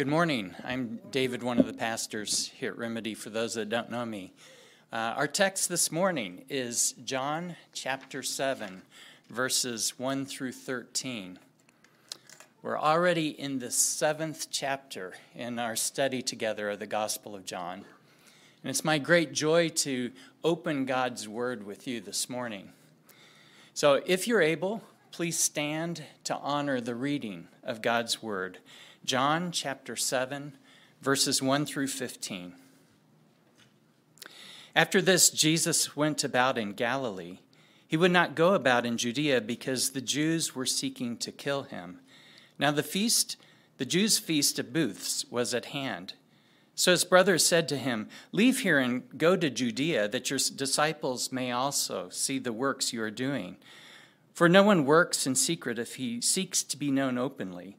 Good morning. I'm David, one of the pastors here at Remedy, for those that don't know me. Our text this morning is John chapter 7, verses 1 through 13. We're already in the 7th chapter in our study together of the Gospel of John. And it's my great joy to open God's Word with you this morning. So if you're able, please stand to honor the reading of God's Word. John chapter 7, verses 1 through 15. After this, Jesus went about in Galilee. He would not go about in Judea because the Jews were seeking to kill him. Now the Jews' feast of booths was at hand. So his brothers said to him, "Leave here and go to Judea, that your disciples may also see the works you are doing. For no one works in secret if he seeks to be known openly.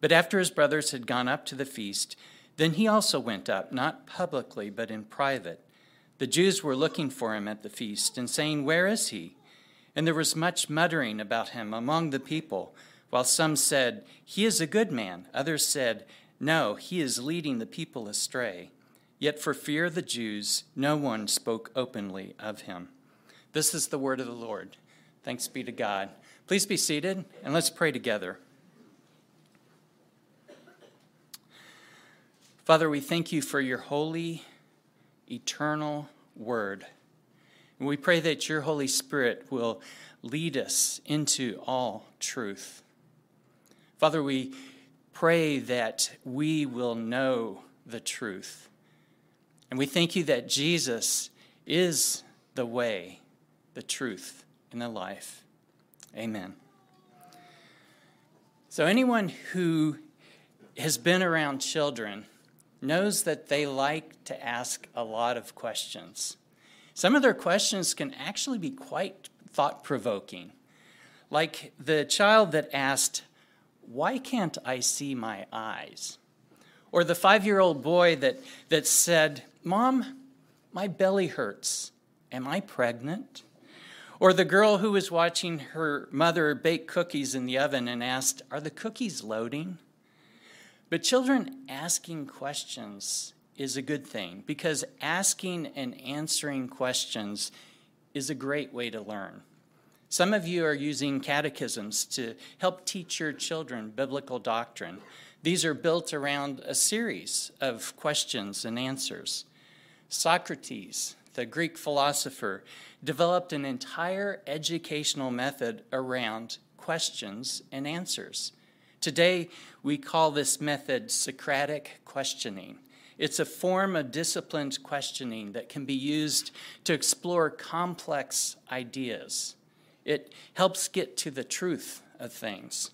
But after his brothers had gone up to the feast, then he also went up, not publicly, but in private. The Jews were looking for him at the feast and saying, "Where is he?" And there was much muttering about him among the people, while some said, "He is a good man." Others said, "No, he is leading the people astray." Yet for fear of the Jews, no one spoke openly of him. This is the word of the Lord. Thanks be to God. Please be seated, and let's pray together. Father, we thank you for your holy, eternal word. And we pray that your Holy Spirit will lead us into all truth. Father, we pray that we will know the truth. And we thank you that Jesus is the way, the truth, and the life. Amen. So anyone who has been around children knows that they like to ask a lot of questions. Some of their questions can actually be quite thought-provoking, like the child that asked, "Why can't I see my eyes?" Or the 5-year-old boy that said, "Mom, my belly hurts. Am I pregnant?" Or the girl who was watching her mother bake cookies in the oven and asked, "Are the cookies loading?" But children asking questions is a good thing, because asking and answering questions is a great way to learn. Some of you are using catechisms to help teach your children biblical doctrine. These are built around a series of questions and answers. Socrates, the Greek philosopher, developed an entire educational method around questions and answers. Today, we call this method Socratic questioning. It's a form of disciplined questioning that can be used to explore complex ideas. It helps get to the truth of things.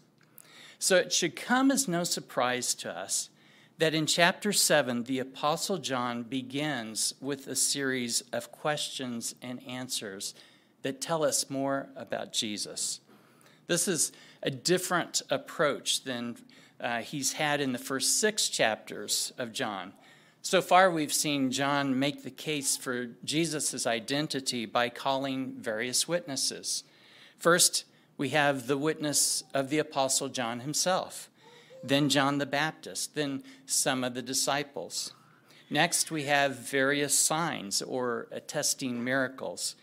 So it should come as no surprise to us that in chapter 7, the Apostle John begins with a series of questions and answers that tell us more about Jesus. This is a different approach than he's had in the first 6 chapters of John. So far, we've seen John make the case for Jesus' identity by calling various witnesses. First, we have the witness of the Apostle John himself, then John the Baptist, then some of the disciples. Next, we have various signs or attesting miracles.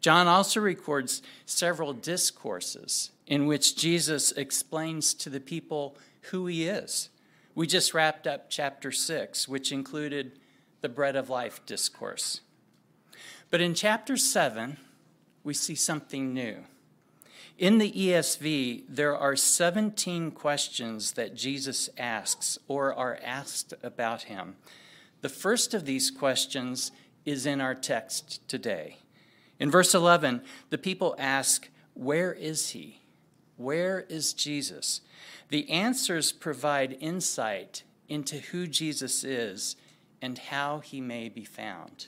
John also records several discourses in which Jesus explains to the people who he is. We just wrapped up chapter 6, which included the Bread of Life discourse. But in chapter 7, we see something new. In the ESV, there are 17 questions that Jesus asks or are asked about him. The first of these questions is in our text today. In verse 11, the people ask, "Where is he?" Where is Jesus? The answers provide insight into who Jesus is and how he may be found.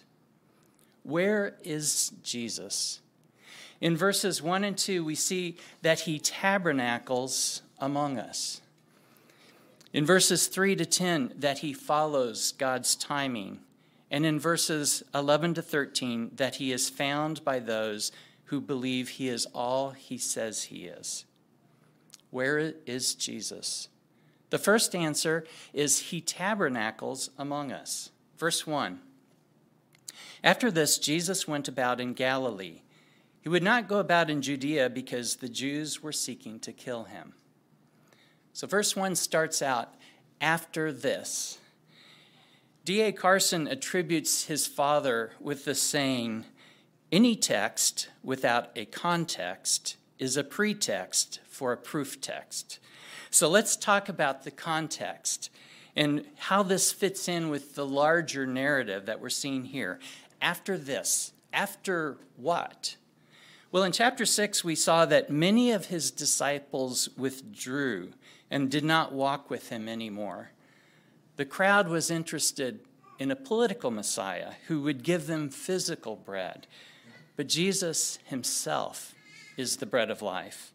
Where is Jesus? In verses 1 and 2, we see that he tabernacles among us. In verses 3 to 10, that he follows God's timing. And in verses 11 to 13, that he is found by those who believe he is all he says he is. Where is Jesus? The first answer is he tabernacles among us. Verse 1. After this, Jesus went about in Galilee. He would not go about in Judea because the Jews were seeking to kill him. So verse 1 starts out, after this. D.A. Carson attributes his father with the saying, any text without a context is a pretext for a proof text. So let's talk about the context and how this fits in with the larger narrative that we're seeing here. After this, after what? Well, in chapter 6, we saw that many of his disciples withdrew and did not walk with him anymore. The crowd was interested in a political Messiah who would give them physical bread, but Jesus himself is the bread of life.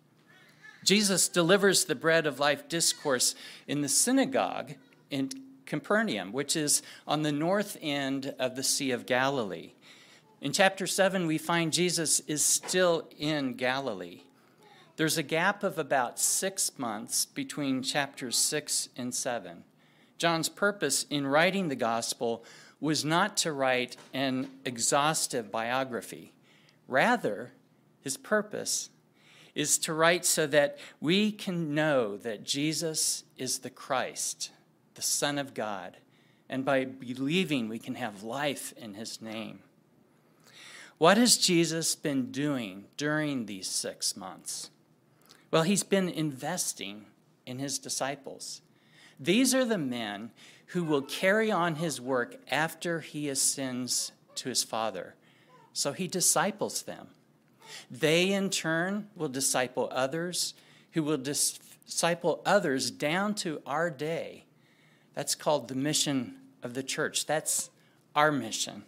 Jesus delivers the bread of life discourse in the synagogue in Capernaum, which is on the north end of the Sea of Galilee. In chapter 7, we find Jesus is still in Galilee. There's a gap of about 6 months between chapters 6 and 7. John's purpose in writing the gospel was not to write an exhaustive biography. Rather, his purpose is to write so that we can know that Jesus is the Christ, the Son of God, and by believing we can have life in his name. What has Jesus been doing during these 6 months? Well, he's been investing in his disciples. These are the men who will carry on his work after he ascends to his Father. So he disciples them. They, in turn, will disciple others who will disciple others down to our day. That's called the mission of the church. That's our mission.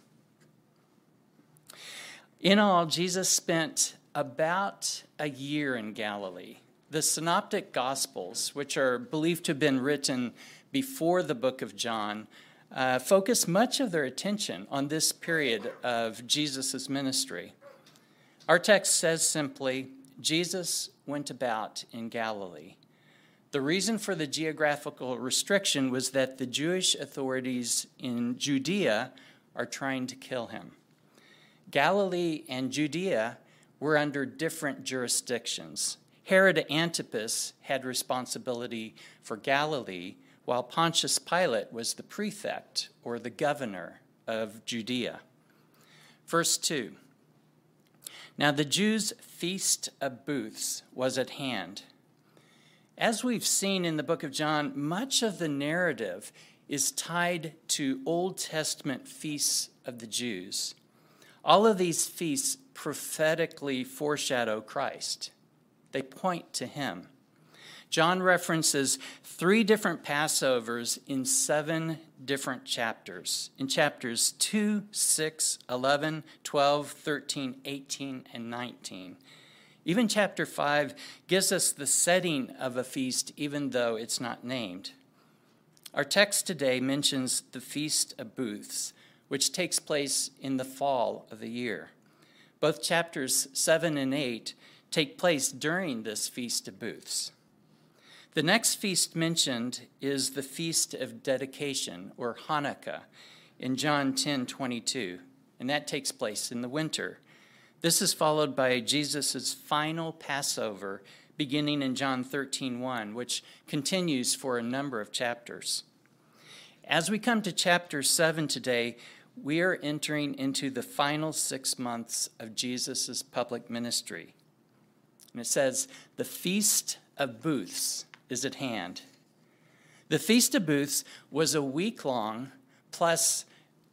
In all, Jesus spent about a year in Galilee. The Synoptic Gospels, which are believed to have been written before the book of John, focus much of their attention on this period of Jesus' ministry. Our text says simply, Jesus went about in Galilee. The reason for the geographical restriction was that the Jewish authorities in Judea are trying to kill him. Galilee and Judea were under different jurisdictions. Herod Antipas had responsibility for Galilee, while Pontius Pilate was the prefect or the governor of Judea. Verse 2. Now the Jews' feast of booths was at hand. As we've seen in the book of John, much of the narrative is tied to Old Testament feasts of the Jews. All of these feasts prophetically foreshadow Christ. They point to him. John references 3 different Passovers in 7 different chapters. In chapters 2, 6, 11, 12, 13, 18, and 19. Even chapter 5 gives us the setting of a feast, even though it's not named. Our text today mentions the Feast of Booths, which takes place in the fall of the year. Both chapters 7 and 8 take place during this Feast of Booths. The next feast mentioned is the Feast of Dedication, or Hanukkah, in John 10:22, and that takes place in the winter. This is followed by Jesus' final Passover, beginning in John 13:1, which continues for a number of chapters. As we come to chapter 7 today, we are entering into the final 6 months of Jesus' public ministry. And it says, the Feast of Booths is at hand. The Feast of Booths was a week-long plus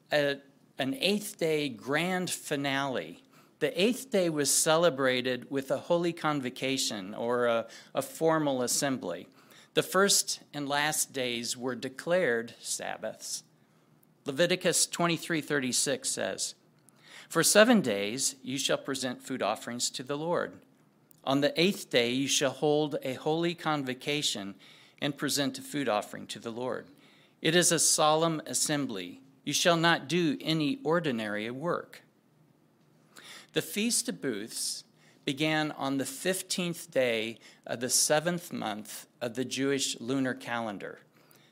an 8th-day grand finale. The 8th day was celebrated with a holy convocation or a formal assembly. The first and last days were declared Sabbaths. Leviticus 23:36 says, "For 7 days you shall present food offerings to the Lord. On the 8th day you shall hold a holy convocation and present a food offering to the Lord. It is a solemn assembly. You shall not do any ordinary work." The Feast of Booths began on the 15th day of the 7th month of the Jewish lunar calendar.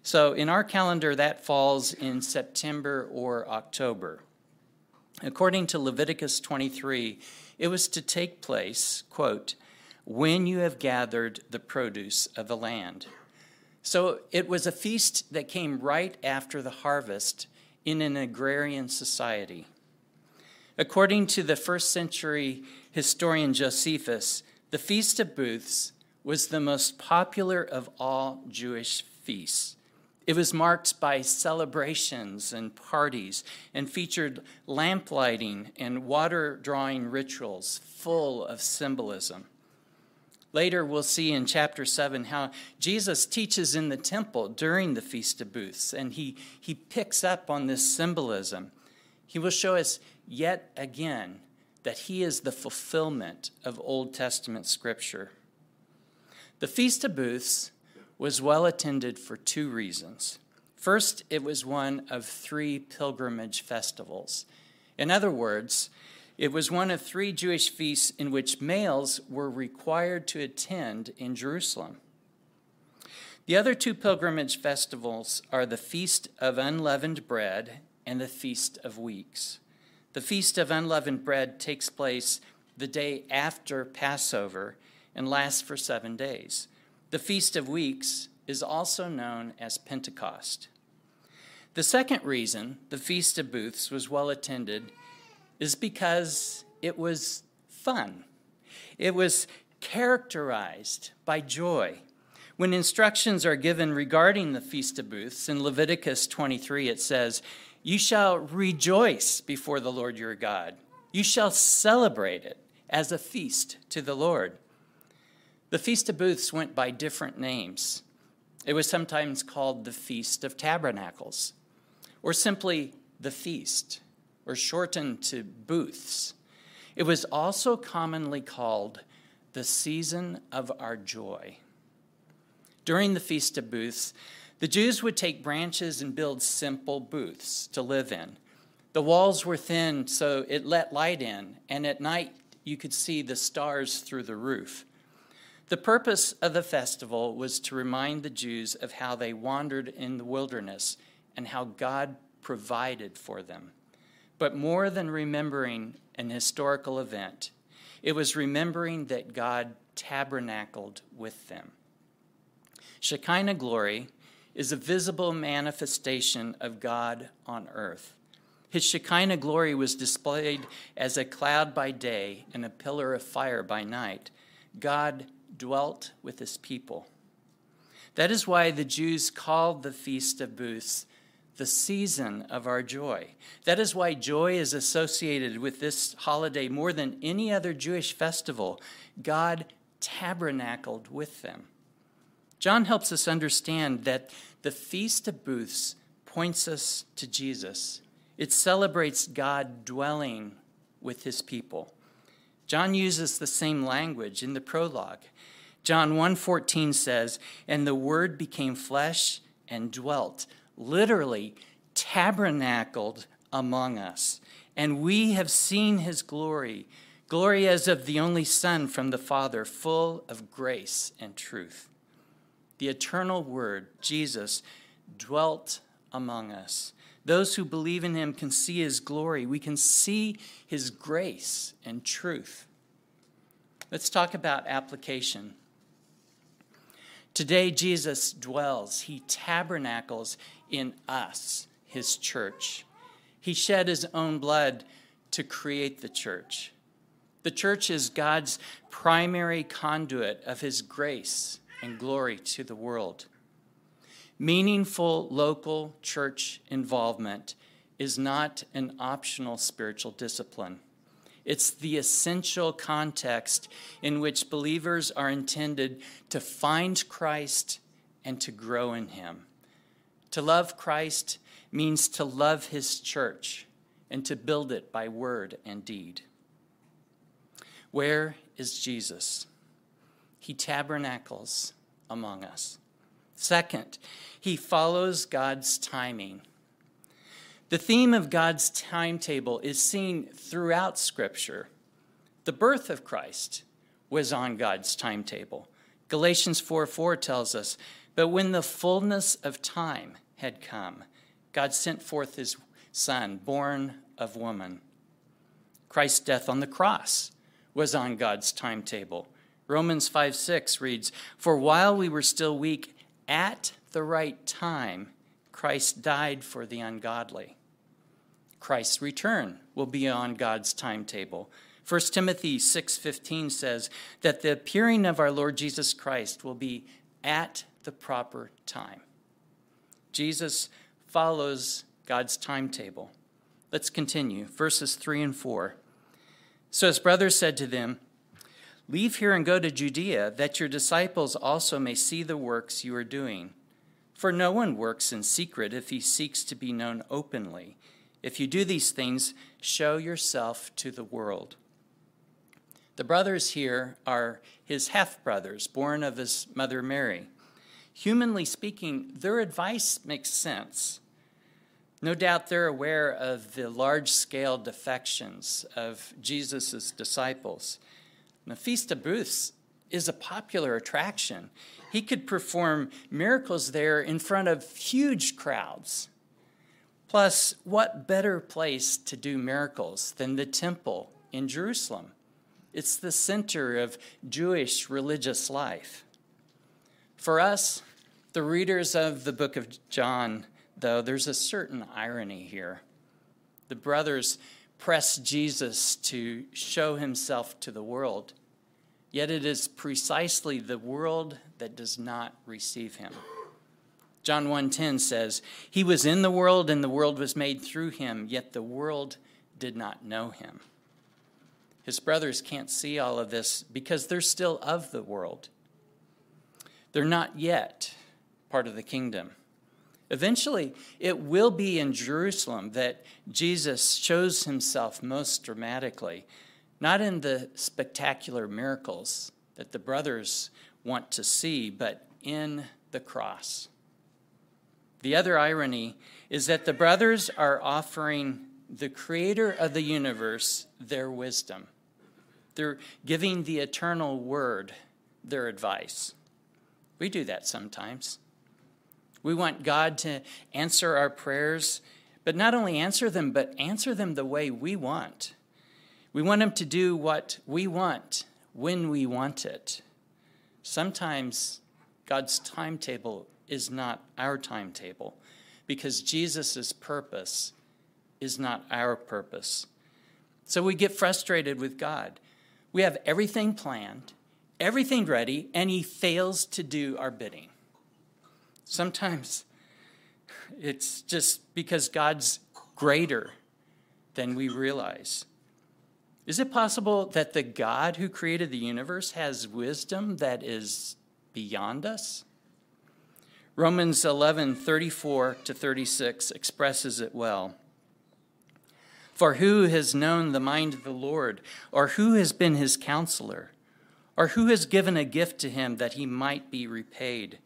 So in our calendar, that falls in September or October. According to Leviticus 23, it was to take place, quote, "when you have gathered the produce of the land." So it was a feast that came right after the harvest in an agrarian society. According to the first century historian Josephus, the Feast of Booths was the most popular of all Jewish feasts. It was marked by celebrations and parties and featured lamplighting and water-drawing rituals full of symbolism. Later, we'll see in chapter 7 how Jesus teaches in the temple during the Feast of Booths, and he picks up on this symbolism. He will show us yet again that he is the fulfillment of Old Testament scripture. The Feast of Booths was well attended for two reasons. First, it was one of three pilgrimage festivals. In other words, it was one of three Jewish feasts in which males were required to attend in Jerusalem. The other two pilgrimage festivals are the Feast of Unleavened Bread and the Feast of Weeks. The Feast of Unleavened Bread takes place the day after Passover and lasts for 7 days. The Feast of Weeks is also known as Pentecost. The second reason the Feast of Booths was well attended is because it was fun. It was characterized by joy. When instructions are given regarding the Feast of Booths, in Leviticus 23 it says, "You shall rejoice before the Lord your God. You shall celebrate it as a feast to the Lord." The Feast of Booths went by different names. It was sometimes called the Feast of Tabernacles, or simply the Feast, or shortened to Booths. It was also commonly called the season of our joy. During the Feast of Booths, the Jews would take branches and build simple booths to live in. The walls were thin, so it let light in, and at night you could see the stars through the roof. The purpose of the festival was to remind the Jews of how they wandered in the wilderness and how God provided for them. But more than remembering an historical event, it was remembering that God tabernacled with them. Shekinah glory is a visible manifestation of God on earth. His Shekinah glory was displayed as a cloud by day and a pillar of fire by night. God dwelt with his people. That is why the Jews called the Feast of Booths the season of our joy. That is why joy is associated with this holiday more than any other Jewish festival. God tabernacled with them. John helps us understand that the Feast of Booths points us to Jesus. It celebrates God dwelling with his people. John uses the same language in the prologue. John 1:14 says, "And the Word became flesh and dwelt," literally tabernacled among us. "And we have seen his glory, glory as of the only Son from the Father, full of grace and truth." The eternal Word, Jesus, dwelt among us. Those who believe in him can see his glory. We can see his grace and truth. Let's talk about application. Today, Jesus dwells. He tabernacles in us, his church. He shed his own blood to create the church. The church is God's primary conduit of his grace and glory to the world. Meaningful local church involvement is not an optional spiritual discipline. It's the essential context in which believers are intended to find Christ and to grow in him. To love Christ means to love his church and to build it by word and deed. Where is Jesus? He tabernacles among us. Second, he follows God's timing. The theme of God's timetable is seen throughout Scripture. The birth of Christ was on God's timetable. Galatians 4:4 tells us, "But when the fullness of time had come, God sent forth his Son, born of woman." Christ's death on the cross was on God's timetable. Romans 5:6 reads, "For while we were still weak, at the right time, Christ died for the ungodly." Christ's return will be on God's timetable. 1 Timothy 6:15 says that the appearing of our Lord Jesus Christ will be at the proper time. Jesus follows God's timetable. Let's continue. Verses 3 and 4. "So his brothers said to them, 'Leave here and go to Judea, that your disciples also may see the works you are doing. For no one works in secret if he seeks to be known openly. If you do these things, show yourself to the world.'" The brothers here are his half-brothers, born of his mother Mary. Humanly speaking, their advice makes sense. No doubt they're aware of the large-scale defections of Jesus' disciples. The Feast of Booths is a popular attraction. He could perform miracles there in front of huge crowds. Plus, what better place to do miracles than the temple in Jerusalem? It's the center of Jewish religious life. For us, the readers of the book of John, though, there's a certain irony here. The brothers press Jesus to show himself to the world, yet it is precisely the world that does not receive him. John 1:10 says, "He was in the world, and the world was made through him, yet the world did not know him." His brothers can't see all of this because they're still of the world. They're not yet part of the kingdom. Eventually, it will be in Jerusalem that Jesus shows himself most dramatically, not in the spectacular miracles that the brothers want to see, but in the cross. The other irony is that the brothers are offering the creator of the universe their wisdom. They're giving the eternal word their advice. We do that sometimes. We want God to answer our prayers, but not only answer them, but answer them the way we want. We want him to do what we want when we want it. Sometimes God's timetable is not our timetable because Jesus' purpose is not our purpose. So we get frustrated with God. We have everything planned, everything ready, and he fails to do our bidding. Sometimes it's just because God's greater than we realize. Is it possible that the God who created the universe has wisdom that is beyond us? Romans 11:34 to 36 expresses it well. "For who has known the mind of the Lord, or who has been his counselor, or who has given a gift to him that he might be repaid?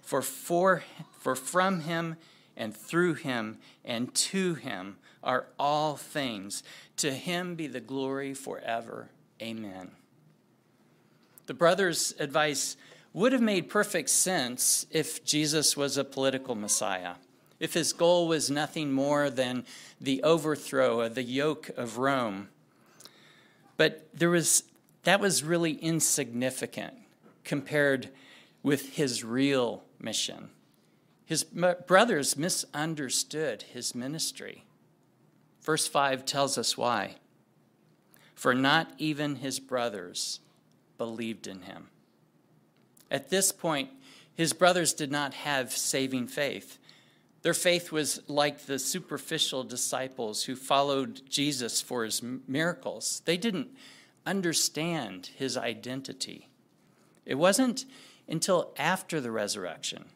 For from him and through him and to him are all things. To him be the glory forever. Amen." The brothers' advice would have made perfect sense if Jesus was a political Messiah, if his goal was nothing more than the overthrow of the yoke of Rome. But that was really insignificant compared with his real mission. His brothers misunderstood his ministry. Verse 5 tells us why. "For not even his brothers believed in him." At this point, his brothers did not have saving faith. Their faith was like the superficial disciples who followed Jesus for his miracles. They didn't understand his identity. It wasn't until after the resurrection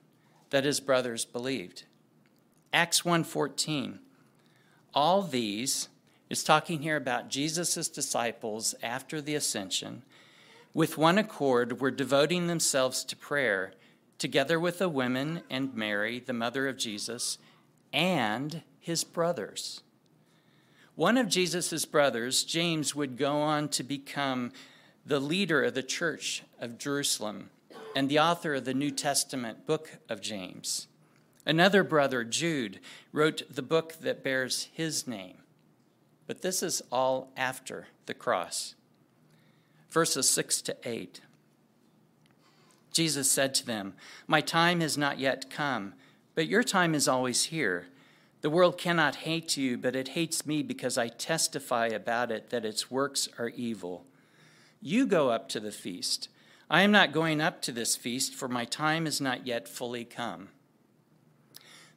that his brothers believed. Acts 1:14. All these, it's talking here about Jesus' disciples after the ascension, with one accord were devoting themselves to prayer, together with the women and Mary, the mother of Jesus, and his brothers. One of Jesus' brothers, James, would go on to become the leader of the church of Jerusalem and the author of the New Testament book of James. Another brother, Jude, wrote the book that bears his name. But this is all after the cross. Verses 6-8. Jesus said to them, "My time has not yet come, but your time is always here. The world cannot hate you, but it hates me because I testify about it that its works are evil. You go up to the feast. I am not going up to this feast, for my time is not yet fully come."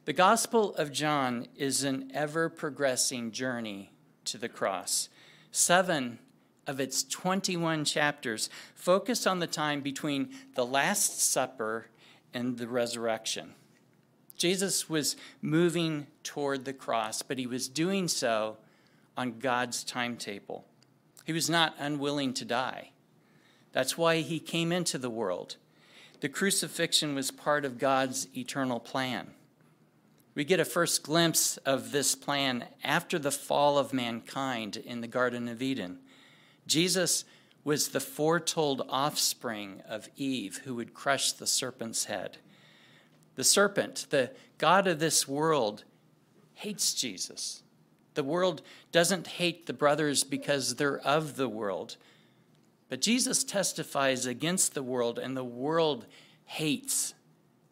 The Gospel of John is an ever-progressing journey to the cross. 7 of its 21 chapters focus on the time between the Last Supper and the resurrection. Jesus was moving toward the cross, but he was doing so on God's timetable. He was not unwilling to die. That's why he came into the world. The crucifixion was part of God's eternal plan. We get a first glimpse of this plan after the fall of mankind in the Garden of Eden. Jesus was the foretold offspring of Eve who would crush the serpent's head. The serpent, the god of this world, hates Jesus. The world doesn't hate the brothers because they're of the world. But Jesus testifies against the world, and the world hates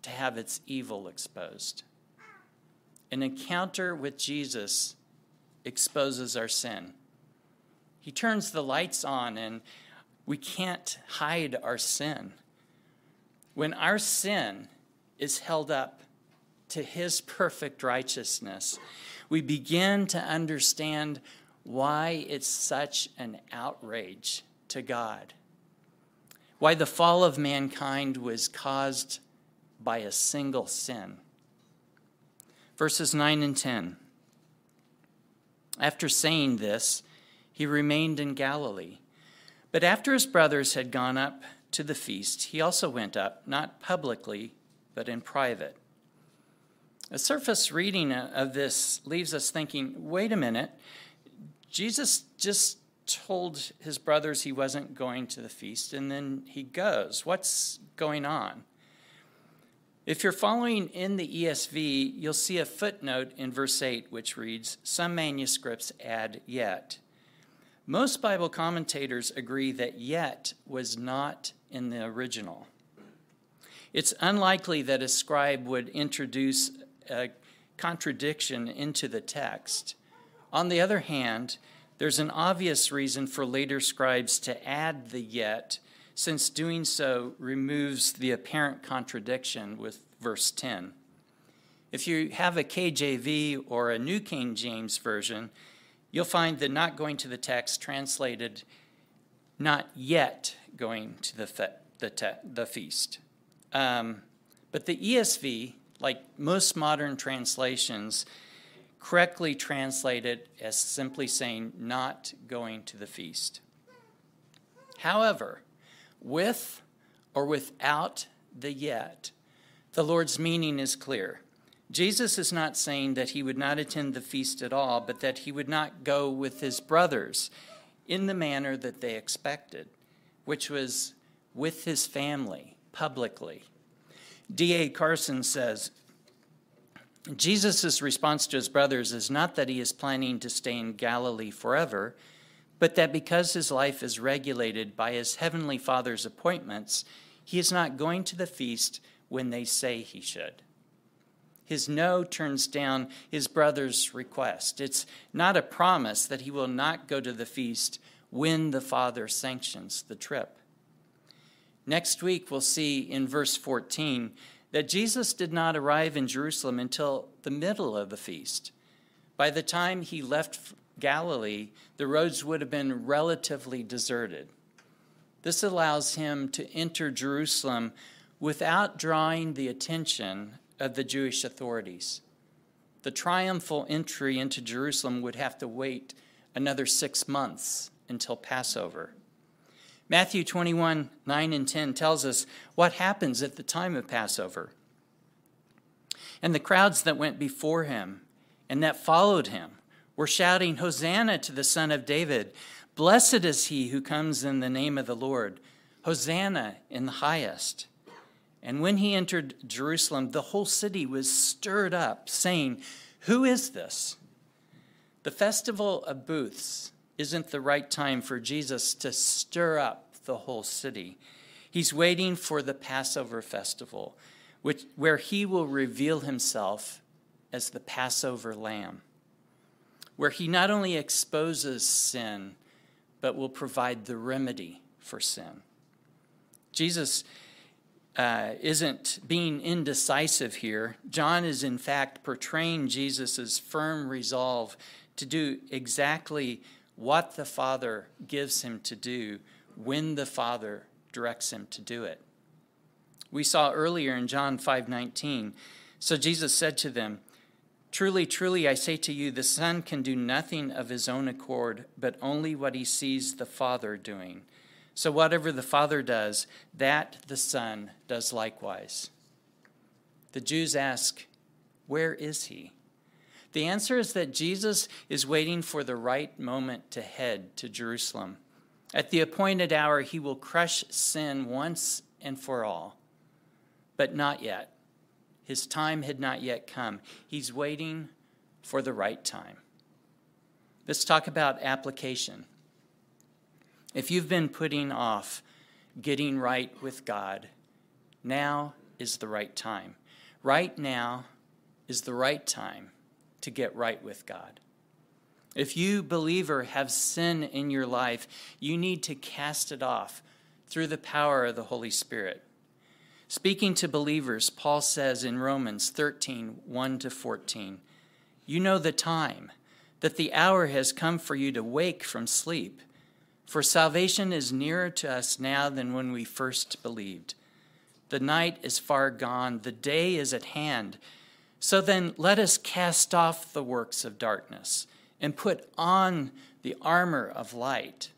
to have its evil exposed. An encounter with Jesus exposes our sin. He turns the lights on, and we can't hide our sin. When our sin is held up to his perfect righteousness, we begin to understand why it's such an outrage to God, why the fall of mankind was caused by a single sin. Verses 9 and 10. After saying this, he remained in Galilee. But after his brothers had gone up to the feast, he also went up, not publicly, but in private. A surface reading of this leaves us thinking, wait a minute, Jesus just told his brothers he wasn't going to the feast, and then he goes. What's going on? If you're following in the ESV, you'll see a footnote in verse 8, which reads, "Some manuscripts add yet." Most Bible commentators agree that "yet" was not in the original. It's unlikely that a scribe would introduce a contradiction into the text. On the other hand, there's an obvious reason for later scribes to add the "yet," since doing so removes the apparent contradiction with verse 10. If you have a KJV or a New King James Version, you'll find the "not going to the text" translated "not yet going to the feast." But the ESV, like most modern translations, correctly translated as simply saying "not going to the feast." However, with or without the "yet," the Lord's meaning is clear. Jesus is not saying that he would not attend the feast at all, but that he would not go with his brothers in the manner that they expected, which was with his family, publicly. D.A. Carson says, Jesus' response to his brothers is not that he is planning to stay in Galilee forever, but that because his life is regulated by his heavenly Father's appointments, he is not going to the feast when they say he should. His no turns down his brother's request. It's not a promise that he will not go to the feast when the Father sanctions the trip. Next week, we'll see in verse 14 that Jesus did not arrive in Jerusalem until the middle of the feast. By the time he left Galilee, the roads would have been relatively deserted. This allows him to enter Jerusalem without drawing the attention of the Jewish authorities. the triumphal entry into Jerusalem would have to wait another 6 months until Passover. Matthew 21:9 and 10 tells us what happens at the time of Passover. And the crowds that went before him and that followed him were shouting, "Hosanna to the Son of David. Blessed is he who comes in the name of the Lord. Hosanna in the highest." And when he entered Jerusalem, the whole city was stirred up, saying, "Who is this?" The Festival of Booths isn't the right time for Jesus to stir up the whole city. He's waiting for the Passover festival, where he will reveal himself as the Passover lamb, where he not only exposes sin, but will provide the remedy for sin. Jesus isn't being indecisive here. John is, in fact, portraying Jesus' firm resolve to do exactly what the Father gives him to do when the Father directs him to do it. We saw earlier in John 5:19, so Jesus said to them, "Truly, truly, I say to you, the Son can do nothing of his own accord, but only what he sees the Father doing. So whatever the Father does, that the Son does likewise." The Jews ask, "Where is he?" The answer is that Jesus is waiting for the right moment to head to Jerusalem. At the appointed hour, he will crush sin once and for all. But not yet. His time had not yet come. He's waiting for the right time. Let's talk about application. If you've been putting off getting right with God, now is the right time. Right now is the right time to get right with God. If you, believer, have sin in your life, you need to cast it off through the power of the Holy Spirit. Speaking to believers, Paul says in Romans 13:1-14, "You know the time, that the hour has come for you to wake from sleep. For salvation is nearer to us now than when we first believed. The night is far gone, the day is at hand. So then let us cast off the works of darkness and put on the armor of light.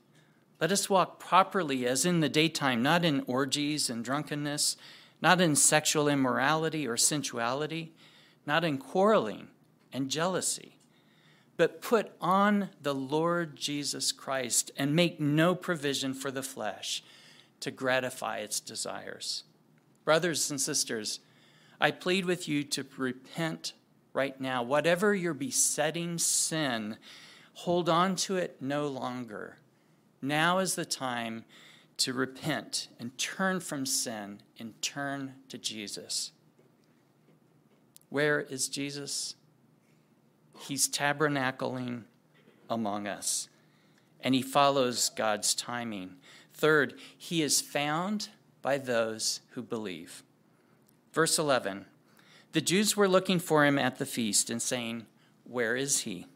Let us walk properly as in the daytime, not in orgies and drunkenness, not in sexual immorality or sensuality, not in quarreling and jealousy, but put on the Lord Jesus Christ and make no provision for the flesh to gratify its desires." Brothers and sisters, I plead with you to repent right now. Whatever your besetting sin, hold on to it no longer. Now is the time to repent and turn from sin and turn to Jesus. Where is Jesus? He's tabernacling among us, and he follows God's timing. Third, he is found by those who believe. Verse 11, the Jews were looking for him at the feast and saying, "Where is he?"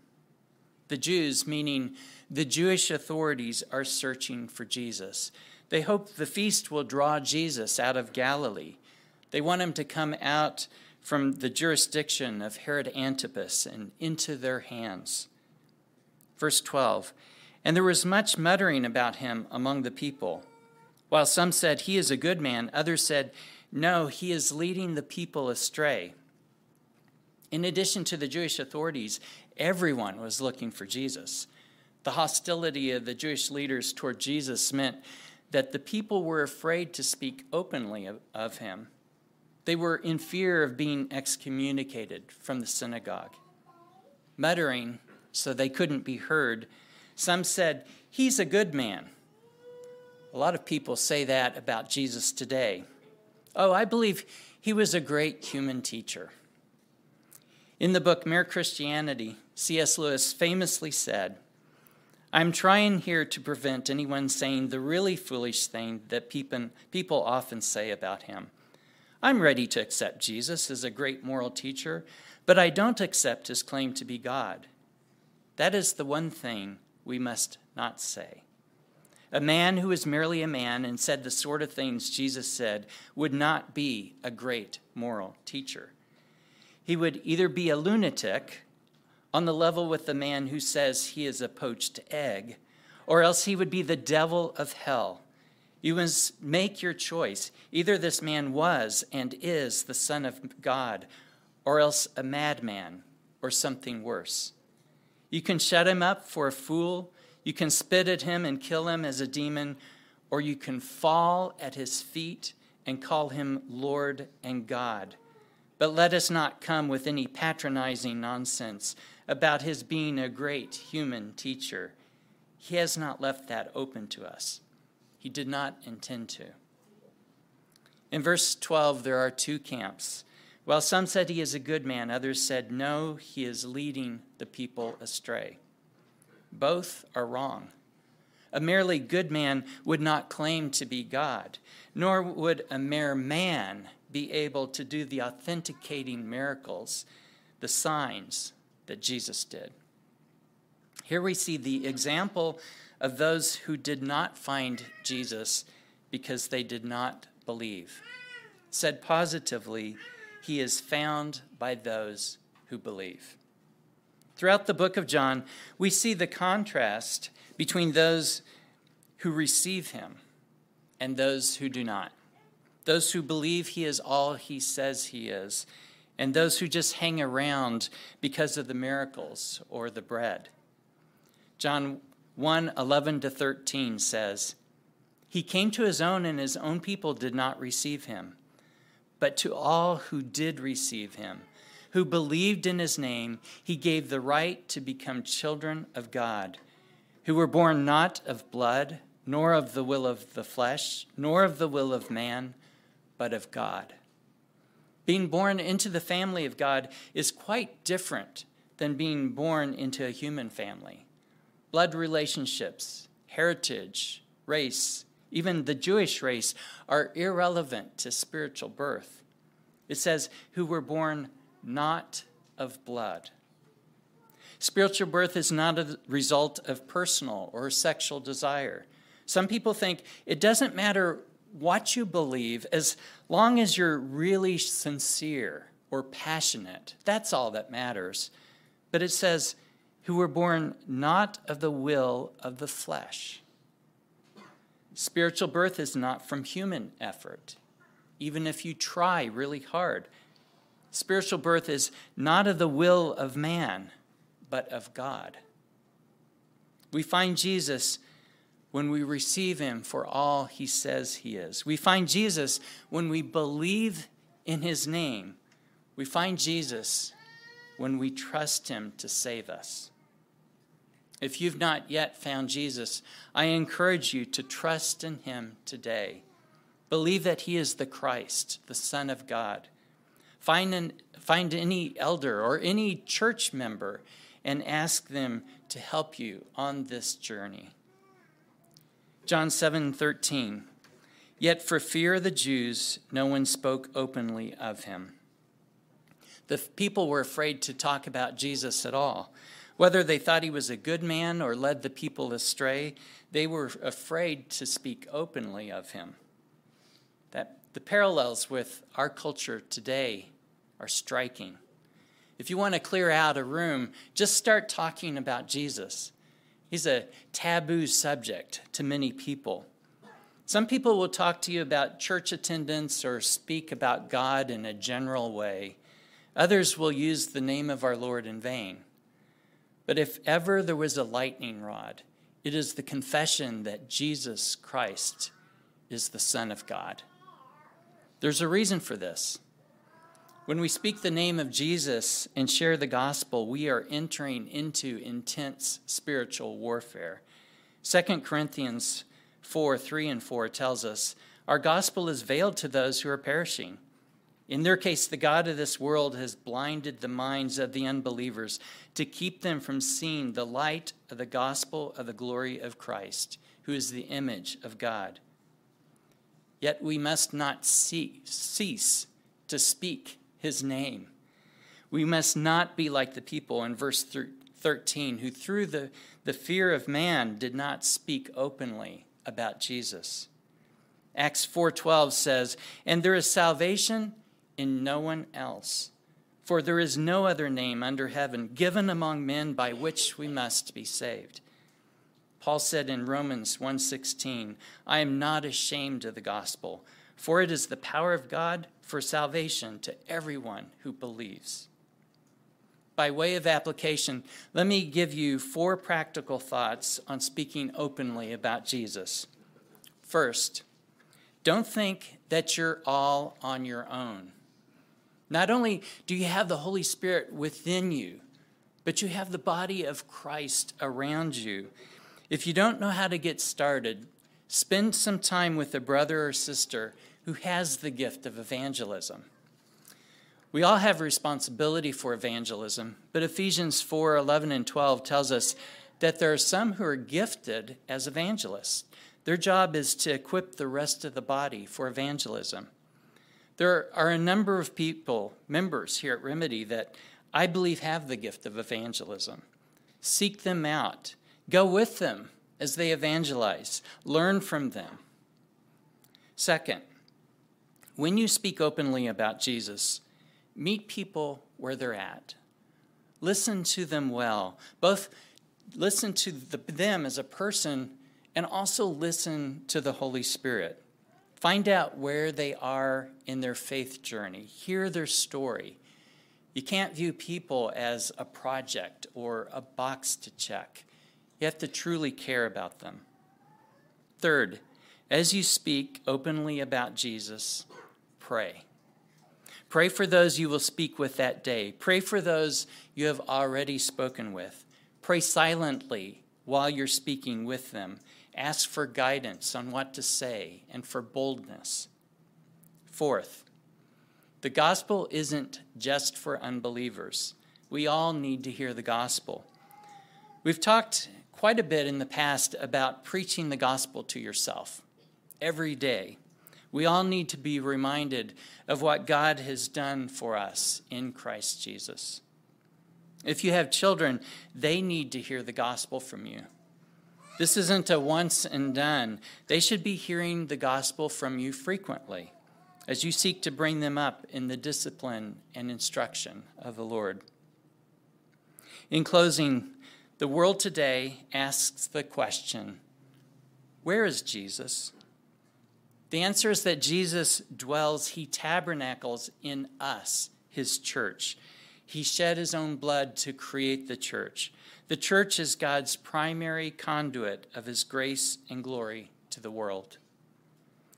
The Jews, meaning the Jewish authorities, are searching for Jesus. They hope the feast will draw Jesus out of Galilee. They want him to come out from the jurisdiction of Herod Antipas and into their hands. Verse 12, and there was much muttering about him among the people. While some said, "He is a good man," others said, "No, he is leading the people astray." In addition to the Jewish authorities, everyone was looking for Jesus. The hostility of the Jewish leaders toward Jesus meant that the people were afraid to speak openly of him. They were in fear of being excommunicated from the synagogue. Muttering, so they couldn't be heard, some said, "He's a good man." A lot of people say that about Jesus today. "Oh, I believe he was a great human teacher." In the book Mere Christianity, C.S. Lewis famously said, "I'm trying here to prevent anyone saying the really foolish thing that people often say about him. I'm ready to accept Jesus as a great moral teacher, but I don't accept his claim to be God. That is the one thing we must not say. A man who is merely a man and said the sort of things Jesus said would not be a great moral teacher. he would either be a lunatic on the level with the man who says he is a poached egg, or else he would be the devil of hell. You must make your choice. Either this man was and is the Son of God, or else a madman, or something worse. You can shut him up for a fool, you can spit at him and kill him as a demon, or you can fall at his feet and call him Lord and God. But let us not come with any patronizing nonsense about his being a great human teacher. He has not left that open to us. He did not intend to. In verse 12, there are two camps. While some said he is a good man, others said, no, he is leading the people astray. Both are wrong. A merely good man would not claim to be God, nor would a mere man be able to do the authenticating miracles, the signs that Jesus did. Here we see the example of those who did not find Jesus because they did not believe. Said positively, he is found by those who believe. Throughout the book of John, we see the contrast between those who receive him and those who do not. Those who believe he is all he says he is, and those who just hang around because of the miracles or the bread. John 1:11-13 says, he came to his own, and his own people did not receive him. But to all who did receive him, who believed in his name, he gave the right to become children of God, who were born not of blood, nor of the will of the flesh, nor of the will of man, but of God. Being born into the family of God is quite different than being born into a human family. Blood relationships, heritage, race, even the Jewish race, are irrelevant to spiritual birth. It says, who were born not of blood. Spiritual birth is not a result of personal or sexual desire. Some people think it doesn't matter what you believe as long as you're really sincere or passionate. That's all that matters. But it says, who were born not of the will of the flesh. Spiritual birth is not from human effort, even if you try really hard. Spiritual birth is not of the will of man, but of God. We find Jesus when we receive him for all he says he is. We find Jesus when we believe in his name. We find Jesus when we trust him to save us. If you've not yet found Jesus, I encourage you to trust in him today. Believe that he is the Christ, the Son of God. Find any elder or any church member and ask them to help you on this journey. John 7:13, yet for fear of the Jews, no one spoke openly of him. The people were afraid to talk about Jesus at all. Whether they thought he was a good man or led the people astray, they were afraid to speak openly of him. That the parallels with our culture today are striking. If you want to clear out a room, just start talking about Jesus. He's a taboo subject to many people. Some people will talk to you about church attendance or speak about God in a general way. Others will use the name of our Lord in vain. But if ever there was a lightning rod, it is the confession that Jesus Christ is the Son of God. There's a reason for this. When we speak the name of Jesus and share the gospel, we are entering into intense spiritual warfare. 2 Corinthians 4:3-4 tells us, our gospel is veiled to those who are perishing. In their case, the God of this world has blinded the minds of the unbelievers to keep them from seeing the light of the gospel of the glory of Christ, who is the image of God. Yet we must not cease to speak his name. We must not be like the people in verse 13, who through the fear of man did not speak openly about Jesus. Acts 4:12 says, and there is salvation in no one else, For there is no other name under heaven given among men by which we must be saved. Paul said in Romans 1:16, I am not ashamed of the gospel, for it is the power of God for salvation to everyone who believes. By way of application, let me give you 4 practical thoughts on speaking openly about Jesus. First, don't think that you're all on your own. Not only do you have the Holy Spirit within you, but you have the body of Christ around you. If you don't know how to get started, spend some time with a brother or sister who has the gift of evangelism. We all have responsibility for evangelism, but Ephesians 4:11 and 12 tells us that there are some who are gifted as evangelists. Their job is to equip the rest of the body for evangelism. There are a number of people, members here at Remedy, that I believe have the gift of evangelism. Seek them out. Go with them as they evangelize. Learn from them. Second, when you speak openly about Jesus, meet people where they're at. Listen to them well. Both listen to them as a person and also listen to the Holy Spirit. Find out where they are in their faith journey. Hear their story. You can't view people as a project or a box to check. You have to truly care about them. Third, as you speak openly about Jesus, pray. Pray for those you will speak with that day. Pray for those you have already spoken with. Pray silently while you're speaking with them. Ask for guidance on what to say and for boldness. Fourth, the gospel isn't just for unbelievers. We all need to hear the gospel. We've talked quite a bit in the past about preaching the gospel to yourself every day. We all need to be reminded of what God has done for us in Christ Jesus. If you have children, they need to hear the gospel from you. This isn't a once and done. They should be hearing the gospel from you frequently as you seek to bring them up in the discipline and instruction of the Lord. In closing, the world today asks the question, where is Jesus? The answer is that Jesus dwells, he tabernacles in us, his church. He shed his own blood to create the church. The church is God's primary conduit of his grace and glory to the world.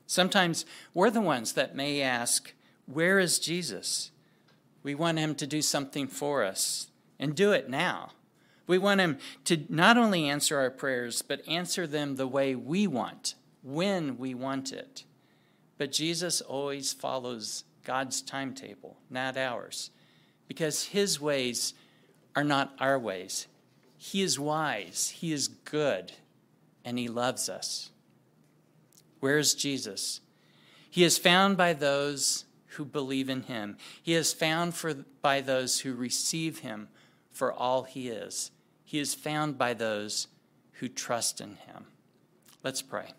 Sometimes we're the ones that may ask, where is Jesus? We want him to do something for us and do it now. We want him to not only answer our prayers, but answer them the way we want, when we want it. But Jesus always follows God's timetable, not ours, because his ways are not our ways. He is wise, he is good, and he loves us. Where is Jesus? He is found by those who believe in him. He is found by those who receive him for all he is. He is found by those who trust in him. Let's pray.